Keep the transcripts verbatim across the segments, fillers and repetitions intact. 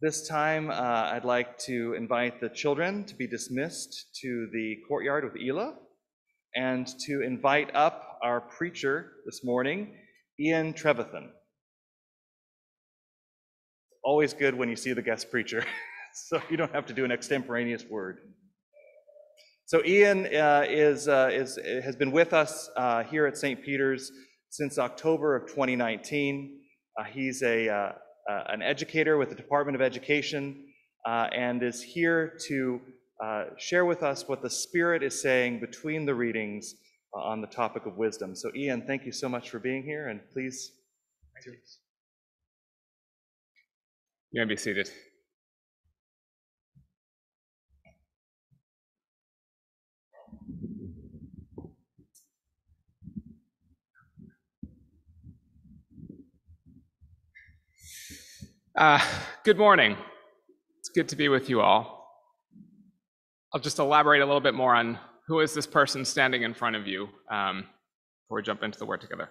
This time, uh, I'd like to invite the children to be dismissed to the courtyard with Ela, and to invite up our preacher this morning, Ian Trevithan. Always good when you see the guest preacher, so you don't have to do an extemporaneous word. So Ian uh, is, uh, is, has been with us uh, here at Saint Peter's since October of twenty nineteen. Uh, he's a, uh, uh, an educator with the Department of Education uh, and is here to uh, share with us what the Spirit is saying between the readings uh, on the topic of wisdom. So Ian, thank you so much for being here, and please. You may be seated. Uh, good morning. It's good to be with you all. I'll just elaborate a little bit more on who is this person standing in front of you um, before we jump into the Word together.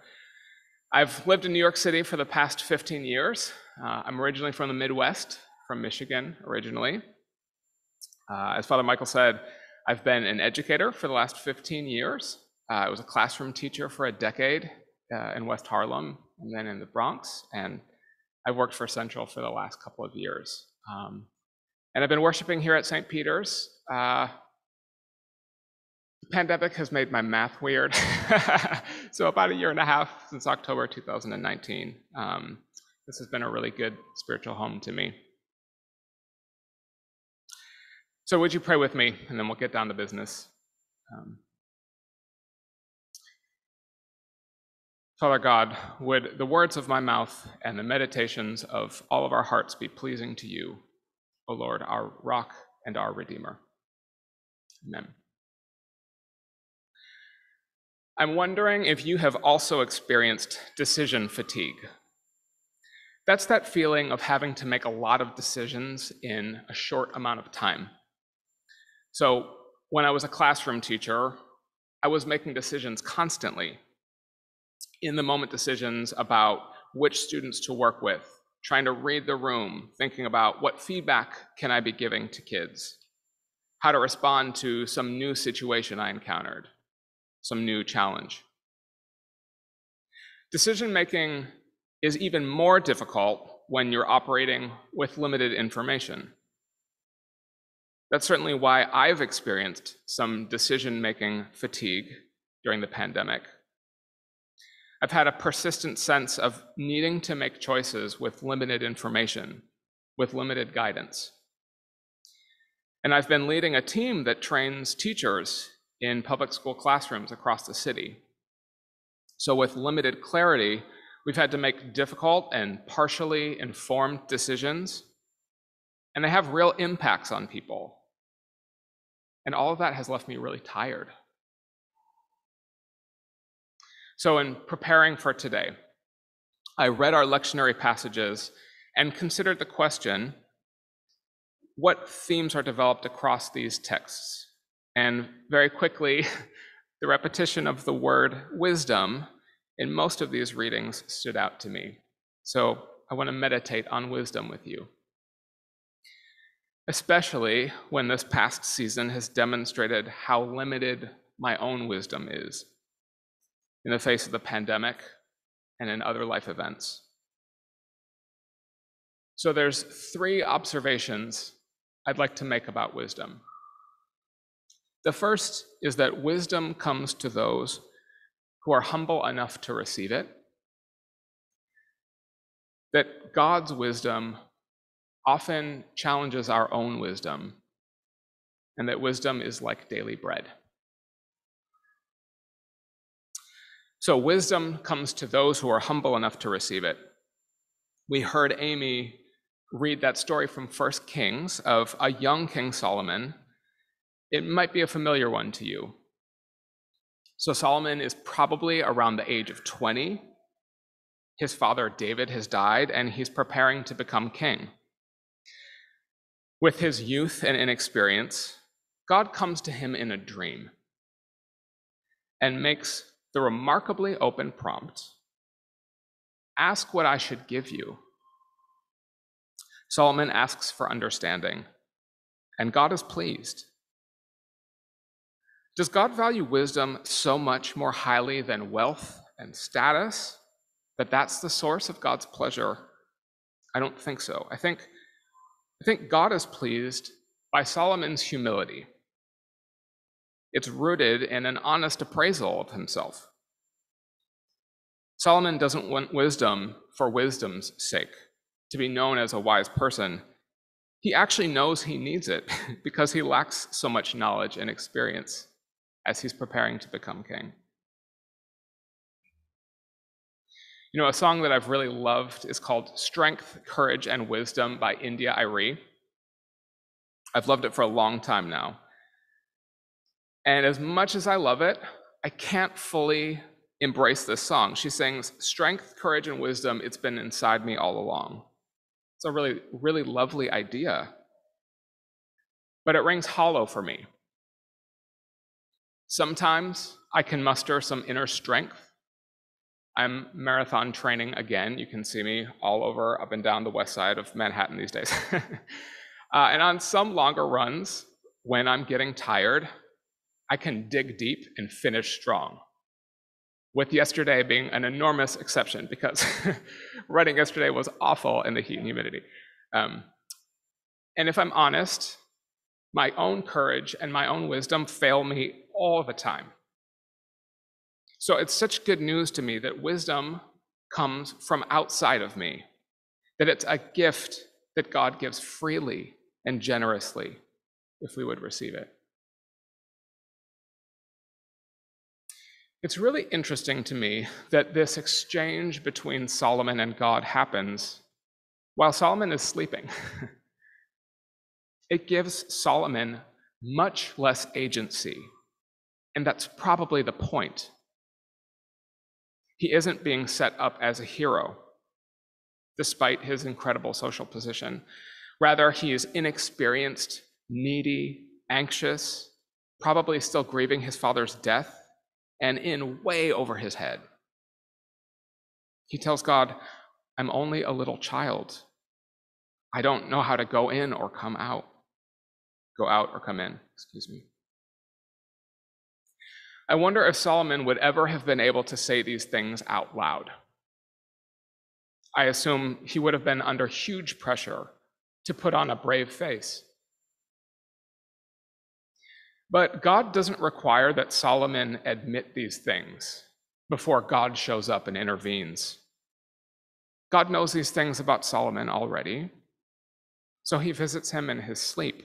I've lived in New York City for the past fifteen years. Uh, I'm originally from the Midwest, from Michigan originally. Uh, as Father Michael said, I've been an educator for the last fifteen years. Uh, I was a classroom teacher for a decade uh, in West Harlem and then in the Bronx, and I've worked for Central for the last couple of years. Um, and I've been worshiping here at Saint Peter's. Uh, the pandemic has made my math weird. So about a year and a half since October two thousand nineteen. Um, this has been a really good spiritual home to me. So would you pray with me, and then we'll get down to business. Um, Father God, would the words of my mouth and the meditations of all of our hearts be pleasing to you, O Lord, our rock and our Redeemer. Amen. I'm wondering if you have also experienced decision fatigue. That's that feeling of having to make a lot of decisions in a short amount of time. So when I was a classroom teacher, I was making decisions constantly. In-the-moment decisions about which students to work with, trying to read the room, thinking about what feedback can I be giving to kids, how to respond to some new situation I encountered, some new challenge. Decision-making is even more difficult when you're operating with limited information. That's certainly why I've experienced some decision-making fatigue during the pandemic. I've had a persistent sense of needing to make choices with limited information, with limited guidance. And I've been leading a team that trains teachers in public school classrooms across the city. So with limited clarity, we've had to make difficult and partially informed decisions, and they have real impacts on people. And all of that has left me really tired. So in preparing for today, I read our lectionary passages and considered the question, what themes are developed across these texts? And very quickly, the repetition of the word wisdom in most of these readings stood out to me. So I want to meditate on wisdom with you, especially when this past season has demonstrated how limited my own wisdom is in the face of the pandemic and in other life events. So there's three observations I'd like to make about wisdom. The first is that wisdom comes to those who are humble enough to receive it, that God's wisdom often challenges our own wisdom, and that wisdom is like daily bread. So wisdom comes to those who are humble enough to receive it. We heard Amy read that story from First Kings of a young King Solomon. It might be a familiar one to you. So Solomon is probably around the age of twenty. His father David has died, and he's preparing to become king. With his youth and inexperience, God comes to him in a dream and makes the remarkably open prompt, ask what I should give you. Solomon asks for understanding, and God is pleased. Does God value wisdom so much more highly than wealth and status that that's the source of God's pleasure? I don't think so. I think, I think God is pleased by Solomon's humility. It's rooted in an honest appraisal of himself. Solomon doesn't want wisdom for wisdom's sake, to be known as a wise person. He actually knows he needs it because he lacks so much knowledge and experience as he's preparing to become king. You know, a song that I've really loved is called Strength, Courage, and Wisdom by India Arie. I've loved it for a long time now. And as much as I love it, I can't fully embrace this song. She sings, strength, courage, and wisdom, it's been inside me all along. It's a really, really lovely idea, but it rings hollow for me. Sometimes I can muster some inner strength. I'm marathon training again. You can see me all over, up and down the west side of Manhattan these days. uh, and on some longer runs, when I'm getting tired, I can dig deep and finish strong, with yesterday being an enormous exception because running yesterday was awful in the heat and humidity. Um, and if I'm honest, my own courage and my own wisdom fail me all the time. So it's such good news to me that wisdom comes from outside of me, that it's a gift that God gives freely and generously if we would receive it. It's really interesting to me that this exchange between Solomon and God happens while Solomon is sleeping. It gives Solomon much less agency, and that's probably the point. He isn't being set up as a hero, despite his incredible social position. Rather, he is inexperienced, needy, anxious, probably still grieving his father's death, and in way over his head. He tells God, I'm only a little child. I don't know how to go in or come out. Go out or come in, excuse me. I wonder if Solomon would ever have been able to say these things out loud. I assume he would have been under huge pressure to put on a brave face. But God doesn't require that Solomon admit these things before God shows up and intervenes. God knows these things about Solomon already, so he visits him in his sleep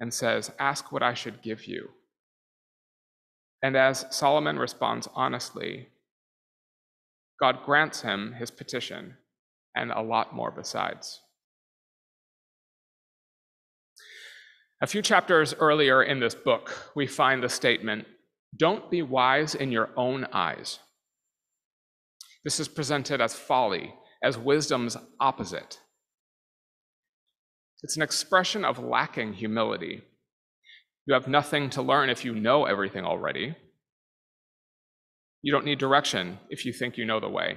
and says, ask what I should give you. And as Solomon responds honestly, God grants him his petition and a lot more besides. A few chapters earlier in this book, we find the statement, don't be wise in your own eyes. This is presented as folly, as wisdom's opposite. It's an expression of lacking humility. You have nothing to learn if you know everything already. You don't need direction if you think you know the way.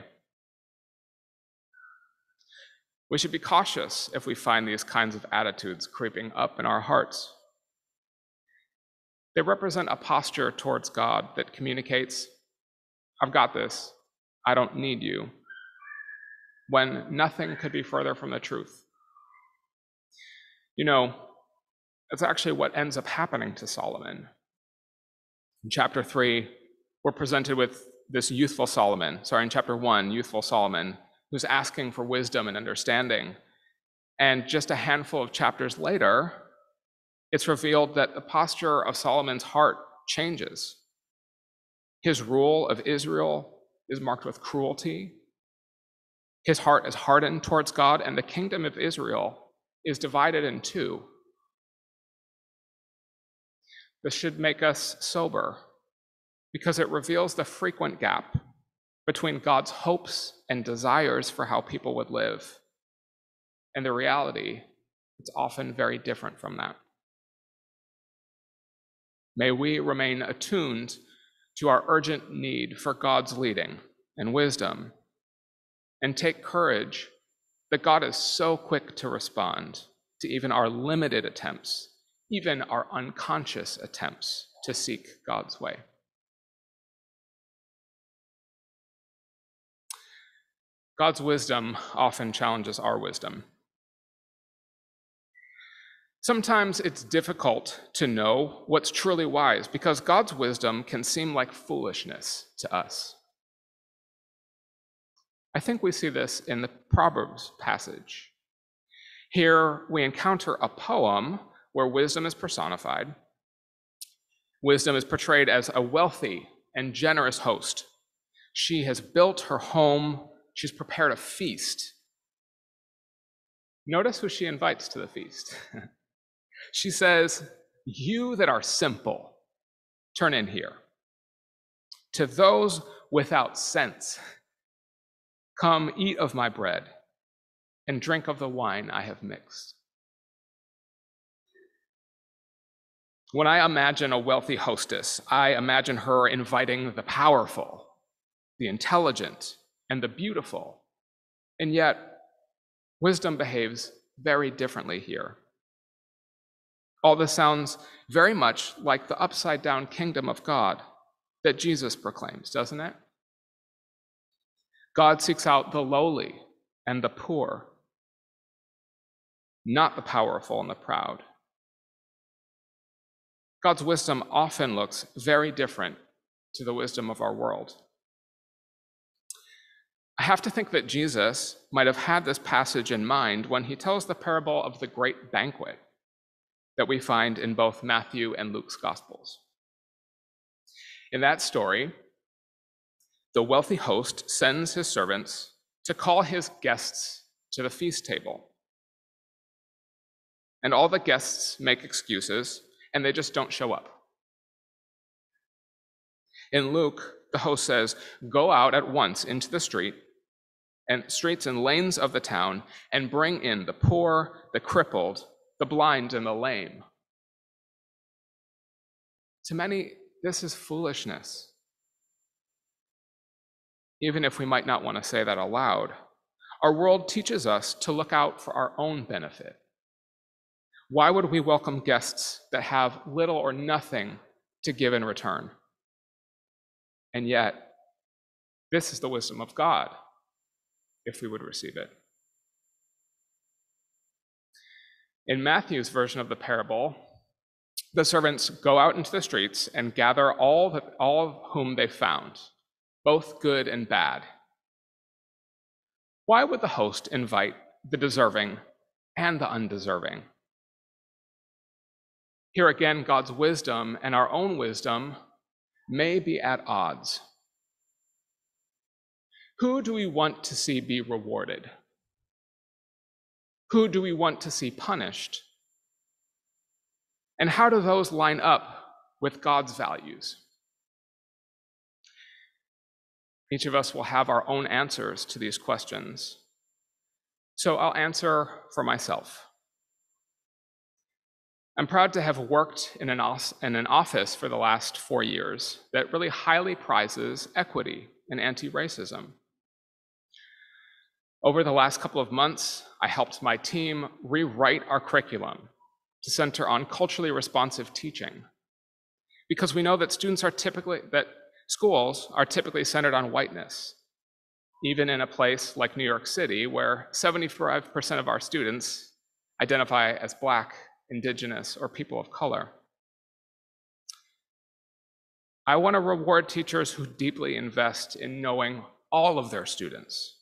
We should be cautious if we find these kinds of attitudes creeping up in our hearts. They represent a posture towards God that communicates, I've got this, I don't need you, when nothing could be further from the truth. You know, that's actually what ends up happening to Solomon. In chapter three, we're presented with this youthful Solomon, sorry, in chapter one, youthful Solomon, who's asking for wisdom and understanding. And just a handful of chapters later, it's revealed that the posture of Solomon's heart changes. His rule of Israel is marked with cruelty. His heart is hardened towards God, and the kingdom of Israel is divided in two. This should make us sober, because it reveals the frequent gap between God's hopes and desires for how people would live, and the reality, it's often very different from that. May we remain attuned to our urgent need for God's leading and wisdom, and take courage But God is so quick to respond to even our limited attempts, even our unconscious attempts to seek God's way. God's wisdom often challenges our wisdom. Sometimes it's difficult to know what's truly wise because God's wisdom can seem like foolishness to us. I think we see this in the Proverbs passage. Here we encounter a poem where wisdom is personified. Wisdom is portrayed as a wealthy and generous host. She has built her home. She's prepared a feast. Notice who she invites to the feast. She says, "You that are simple, turn in here. To those without sense, come eat of my bread and drink of the wine I have mixed." When I imagine a wealthy hostess, I imagine her inviting the powerful, the intelligent, and the beautiful. And yet, wisdom behaves very differently here. All this sounds very much like the upside-down kingdom of God that Jesus proclaims, doesn't it? God seeks out the lowly and the poor, not the powerful and the proud. God's wisdom often looks very different to the wisdom of our world. I have to think that Jesus might have had this passage in mind when he tells the parable of the great banquet that we find in both Matthew and Luke's Gospels. In that story, the wealthy host sends his servants to call his guests to the feast table. And all the guests make excuses, and they just don't show up. In Luke, the host says, "Go out at once into the street, and streets and lanes of the town, and bring in the poor, the crippled, the blind, and the lame." To many, this is foolishness. Even if we might not want to say that aloud, our world teaches us to look out for our own benefit. Why would we welcome guests that have little or nothing to give in return? And yet, this is the wisdom of God, if we would receive it. In Matthew's version of the parable, the servants go out into the streets and gather all, that, all whom they found, both good and bad. Why would the host invite the deserving and the undeserving? Here again, God's wisdom and our own wisdom may be at odds. Who do we want to see be rewarded? Who do we want to see punished? And how do those line up with God's values? Each of us will have our own answers to these questions. So I'll answer for myself. I'm proud to have worked in an office for the last four years that really highly prizes equity and anti-racism. Over the last couple of months, I helped my team rewrite our curriculum to center on culturally responsive teaching, because we know that students are typically, that schools are typically centered on whiteness, even in a place like New York City, where seventy-five percent of our students identify as Black, Indigenous, or people of color. I want to reward teachers who deeply invest in knowing all of their students,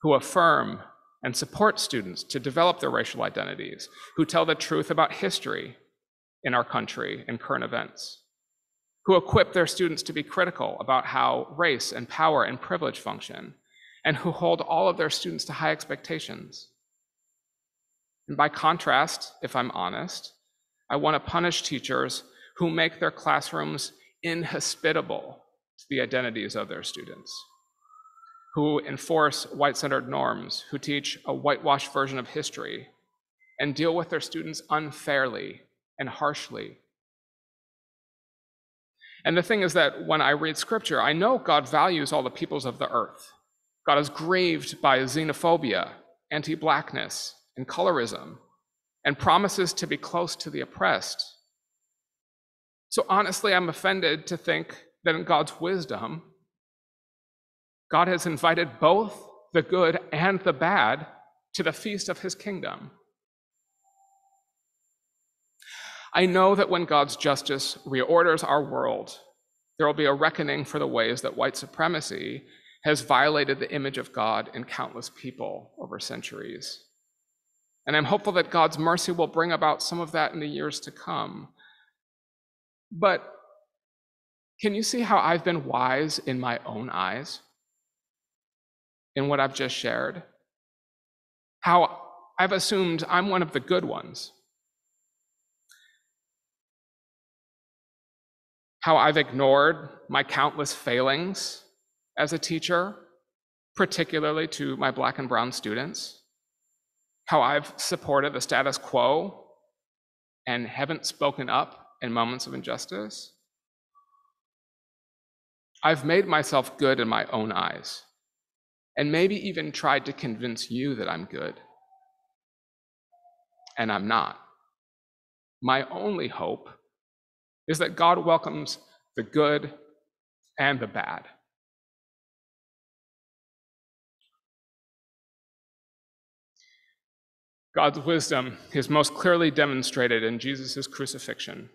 who affirm and support students to develop their racial identities, who tell the truth about history in our country and current events, who equip their students to be critical about how race and power and privilege function, and who hold all of their students to high expectations. And by contrast, if I'm honest, I want to punish teachers who make their classrooms inhospitable to the identities of their students, who enforce white-centered norms, who teach a whitewashed version of history, and deal with their students unfairly and harshly. And the thing is that when I read scripture, I know God values all the peoples of the earth. God is grieved by xenophobia anti-blackness and colorism, and promises to be close to the oppressed. So honestly, I'm offended to think that in God's wisdom, God has invited both the good and the bad to the feast of his kingdom. I know that when God's justice reorders our world, there will be a reckoning for the ways that white supremacy has violated the image of God in countless people over centuries. And I'm hopeful that God's mercy will bring about some of that in the years to come. But can you see how I've been wise in my own eyes, in what I've just shared? How I've assumed I'm one of the good ones. How I've ignored my countless failings as a teacher, particularly to my black and brown students. How I've supported the status quo and haven't spoken up in moments of injustice. I've made myself good in my own eyes, and maybe even tried to convince you that I'm good. And I'm not. My only hope is that God welcomes the good and the bad. God's wisdom is most clearly demonstrated in Jesus' crucifixion,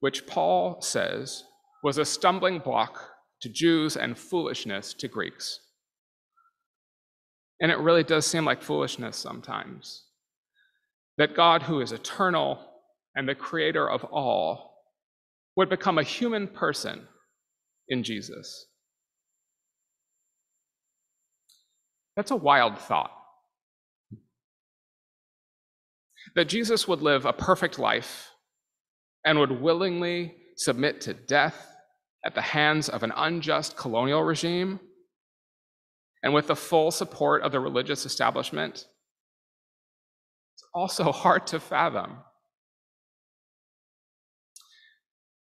which Paul says was a stumbling block to Jews and foolishness to Greeks. And it really does seem like foolishness sometimes, that God, who is eternal and the creator of all, would become a human person in Jesus. That's a wild thought. That Jesus would live a perfect life and would willingly submit to death at the hands of an unjust colonial regime, and with the full support of the religious establishment, it's also hard to fathom.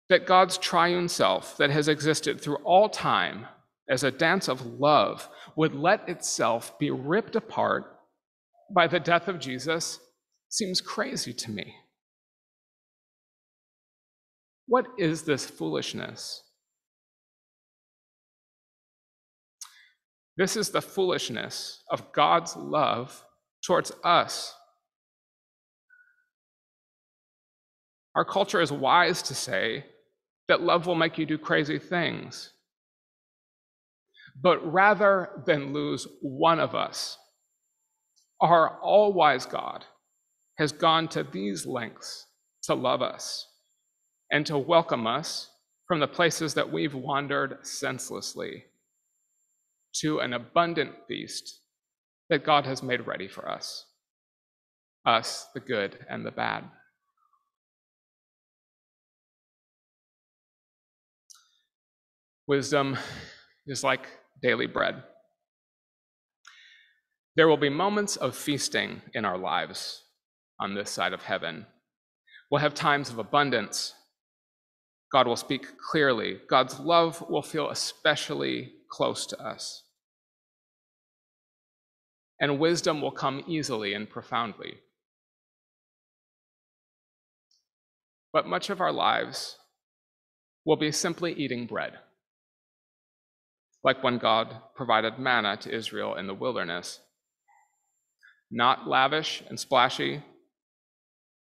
That God's triune self that has existed through all time as a dance of love would let itself be ripped apart by the death of Jesus seems crazy to me. What is this foolishness? This is the foolishness of God's love towards us. Our culture is wise to say that love will make you do crazy things. But rather than lose one of us, our all-wise God has gone to these lengths to love us and to welcome us from the places that we've wandered senselessly to an abundant feast that God has made ready for us, us, the good and the bad. Wisdom is like daily bread. There will be moments of feasting in our lives on this side of heaven. We'll have times of abundance. God will speak clearly. God's love will feel especially close to us. And wisdom will come easily and profoundly. But much of our lives will be simply eating bread, like when God provided manna to Israel in the wilderness. Not lavish and splashy,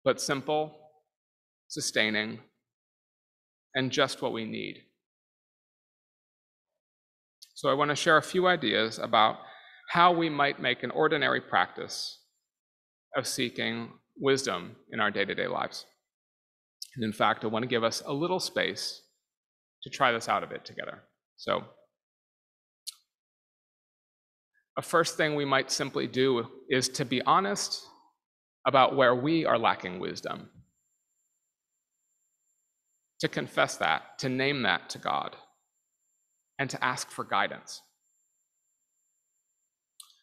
but simple, sustaining, and just what we need. So I want to share a few ideas about how we might make an ordinary practice of seeking wisdom in our day-to-day lives. And in fact, I want to give us a little space to try this out a bit together. So a first thing we might simply do is to be honest about where we are lacking wisdom. To confess that, to name that to God, and to ask for guidance.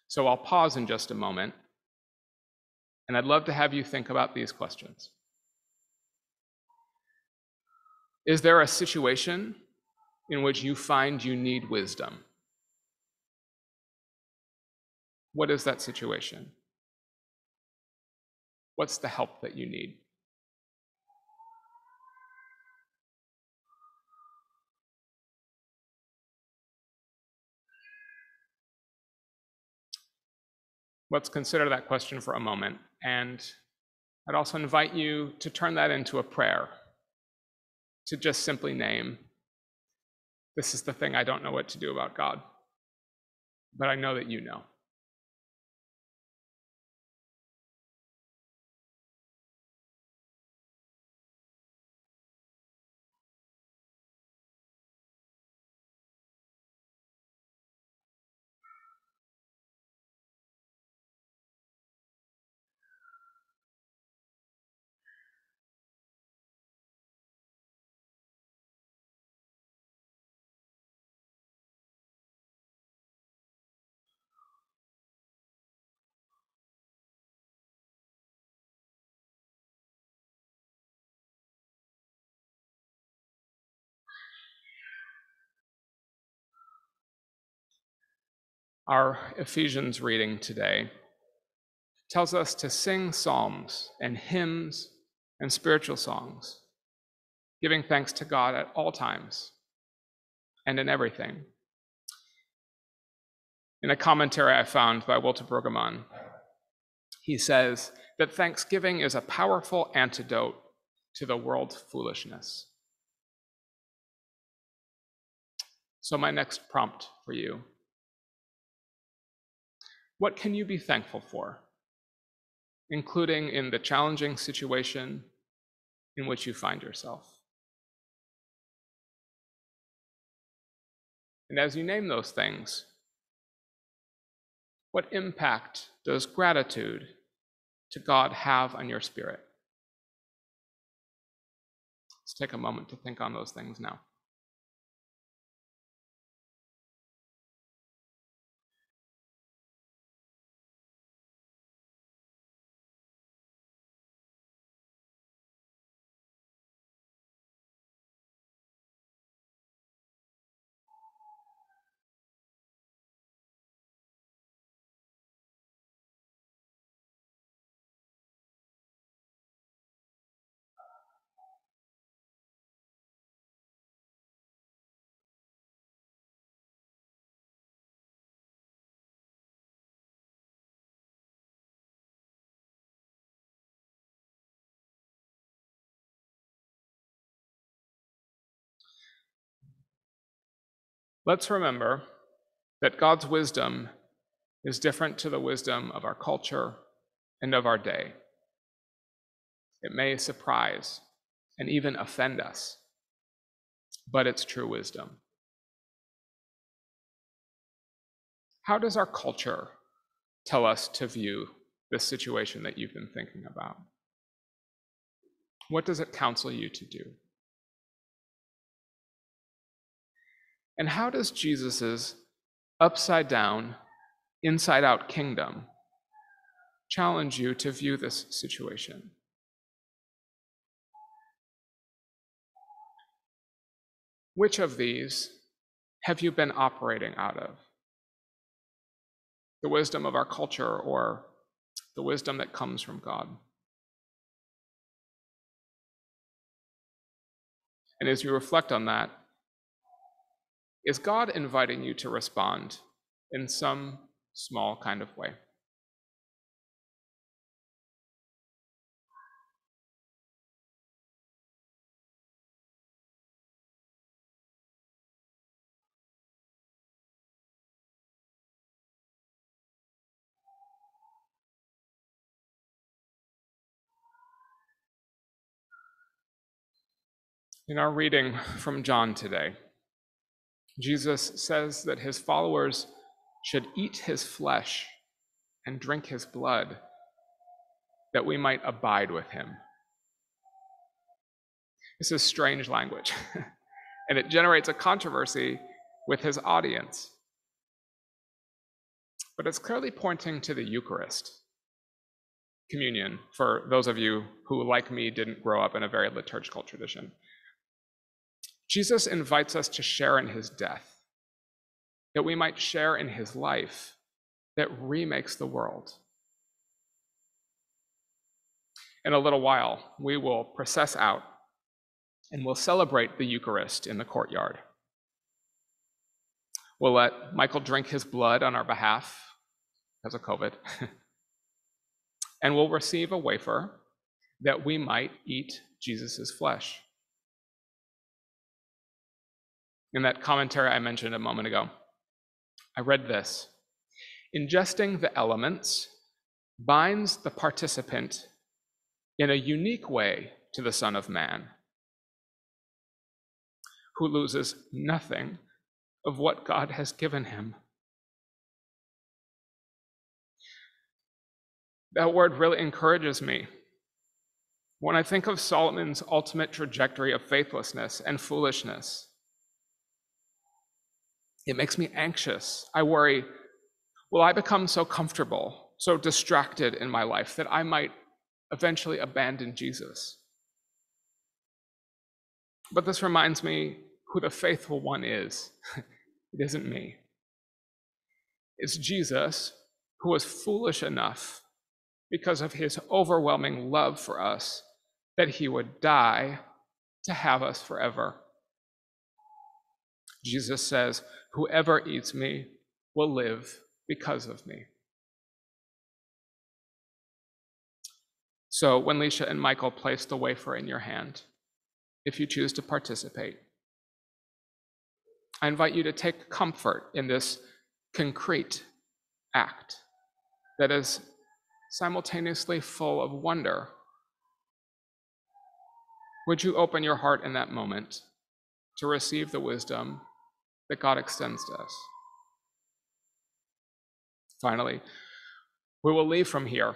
So I'll pause in just a moment, and I'd love to have you think about these questions. Is there a situation in which you find you need wisdom? What is that situation? What's the help that you need? Let's consider that question for a moment, and I'd also invite you to turn that into a prayer, to just simply name, this is the thing I don't know what to do about, God, but I know that you know. Our Ephesians reading today tells us to sing psalms and hymns and spiritual songs, giving thanks to God at all times and in everything. In a commentary I found by Walter Brueggemann, he says that thanksgiving is a powerful antidote to the world's foolishness. So my next prompt for you: what can you be thankful for, including in the challenging situation in which you find yourself? And as you name those things, what impact does gratitude to God have on your spirit? Let's take a moment to think on those things now. Let's remember that God's wisdom is different to the wisdom of our culture and of our day. It may surprise and even offend us, but it's true wisdom. How does our culture tell us to view this situation that you've been thinking about? What does it counsel you to do? And how does Jesus's upside-down, inside-out kingdom challenge you to view this situation? Which of these have you been operating out of? The wisdom of our culture or the wisdom that comes from God? And as you reflect on that, is God inviting you to respond in some small kind of way? In our reading from John today, Jesus says that his followers should eat his flesh and drink his blood, that we might abide with him. This is strange language, and it generates a controversy with his audience. But it's clearly pointing to the Eucharist, communion, for those of you who, like me, didn't grow up in a very liturgical tradition. Jesus invites us to share in his death, that we might share in his life, that remakes the world. In a little while, we will process out and we'll celebrate the Eucharist in the courtyard. We'll let Michael drink his blood on our behalf because of COVID. And we'll receive a wafer that we might eat Jesus' flesh. In that commentary I mentioned a moment ago, I read this: ingesting the elements binds the participant in a unique way to the Son of Man, who loses nothing of what God has given him. That word really encourages me. When I think of Solomon's ultimate trajectory of faithlessness and foolishness, it makes me anxious. I worry, will I become so comfortable, so distracted in my life that I might eventually abandon Jesus? But this reminds me who the faithful one is. It isn't me. It's Jesus, who was foolish enough, because of his overwhelming love for us, that he would die to have us forever. Jesus says, whoever eats me will live because of me. So when Leisha and Michael place the wafer in your hand, if you choose to participate, I invite you to take comfort in this concrete act that is simultaneously full of wonder. Would you open your heart in that moment to receive the wisdom that God extends to us? Finally, we will leave from here.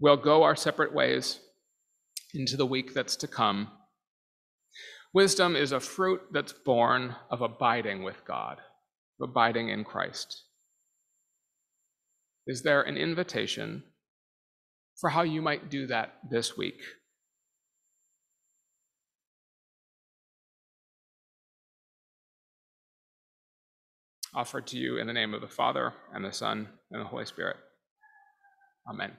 We'll go our separate ways into the week that's to come. Wisdom is a fruit that's born of abiding with God, of abiding in Christ. Is there an invitation for how you might do that this week? Offered to you in the name of the Father, and the Son, and the Holy Spirit. Amen.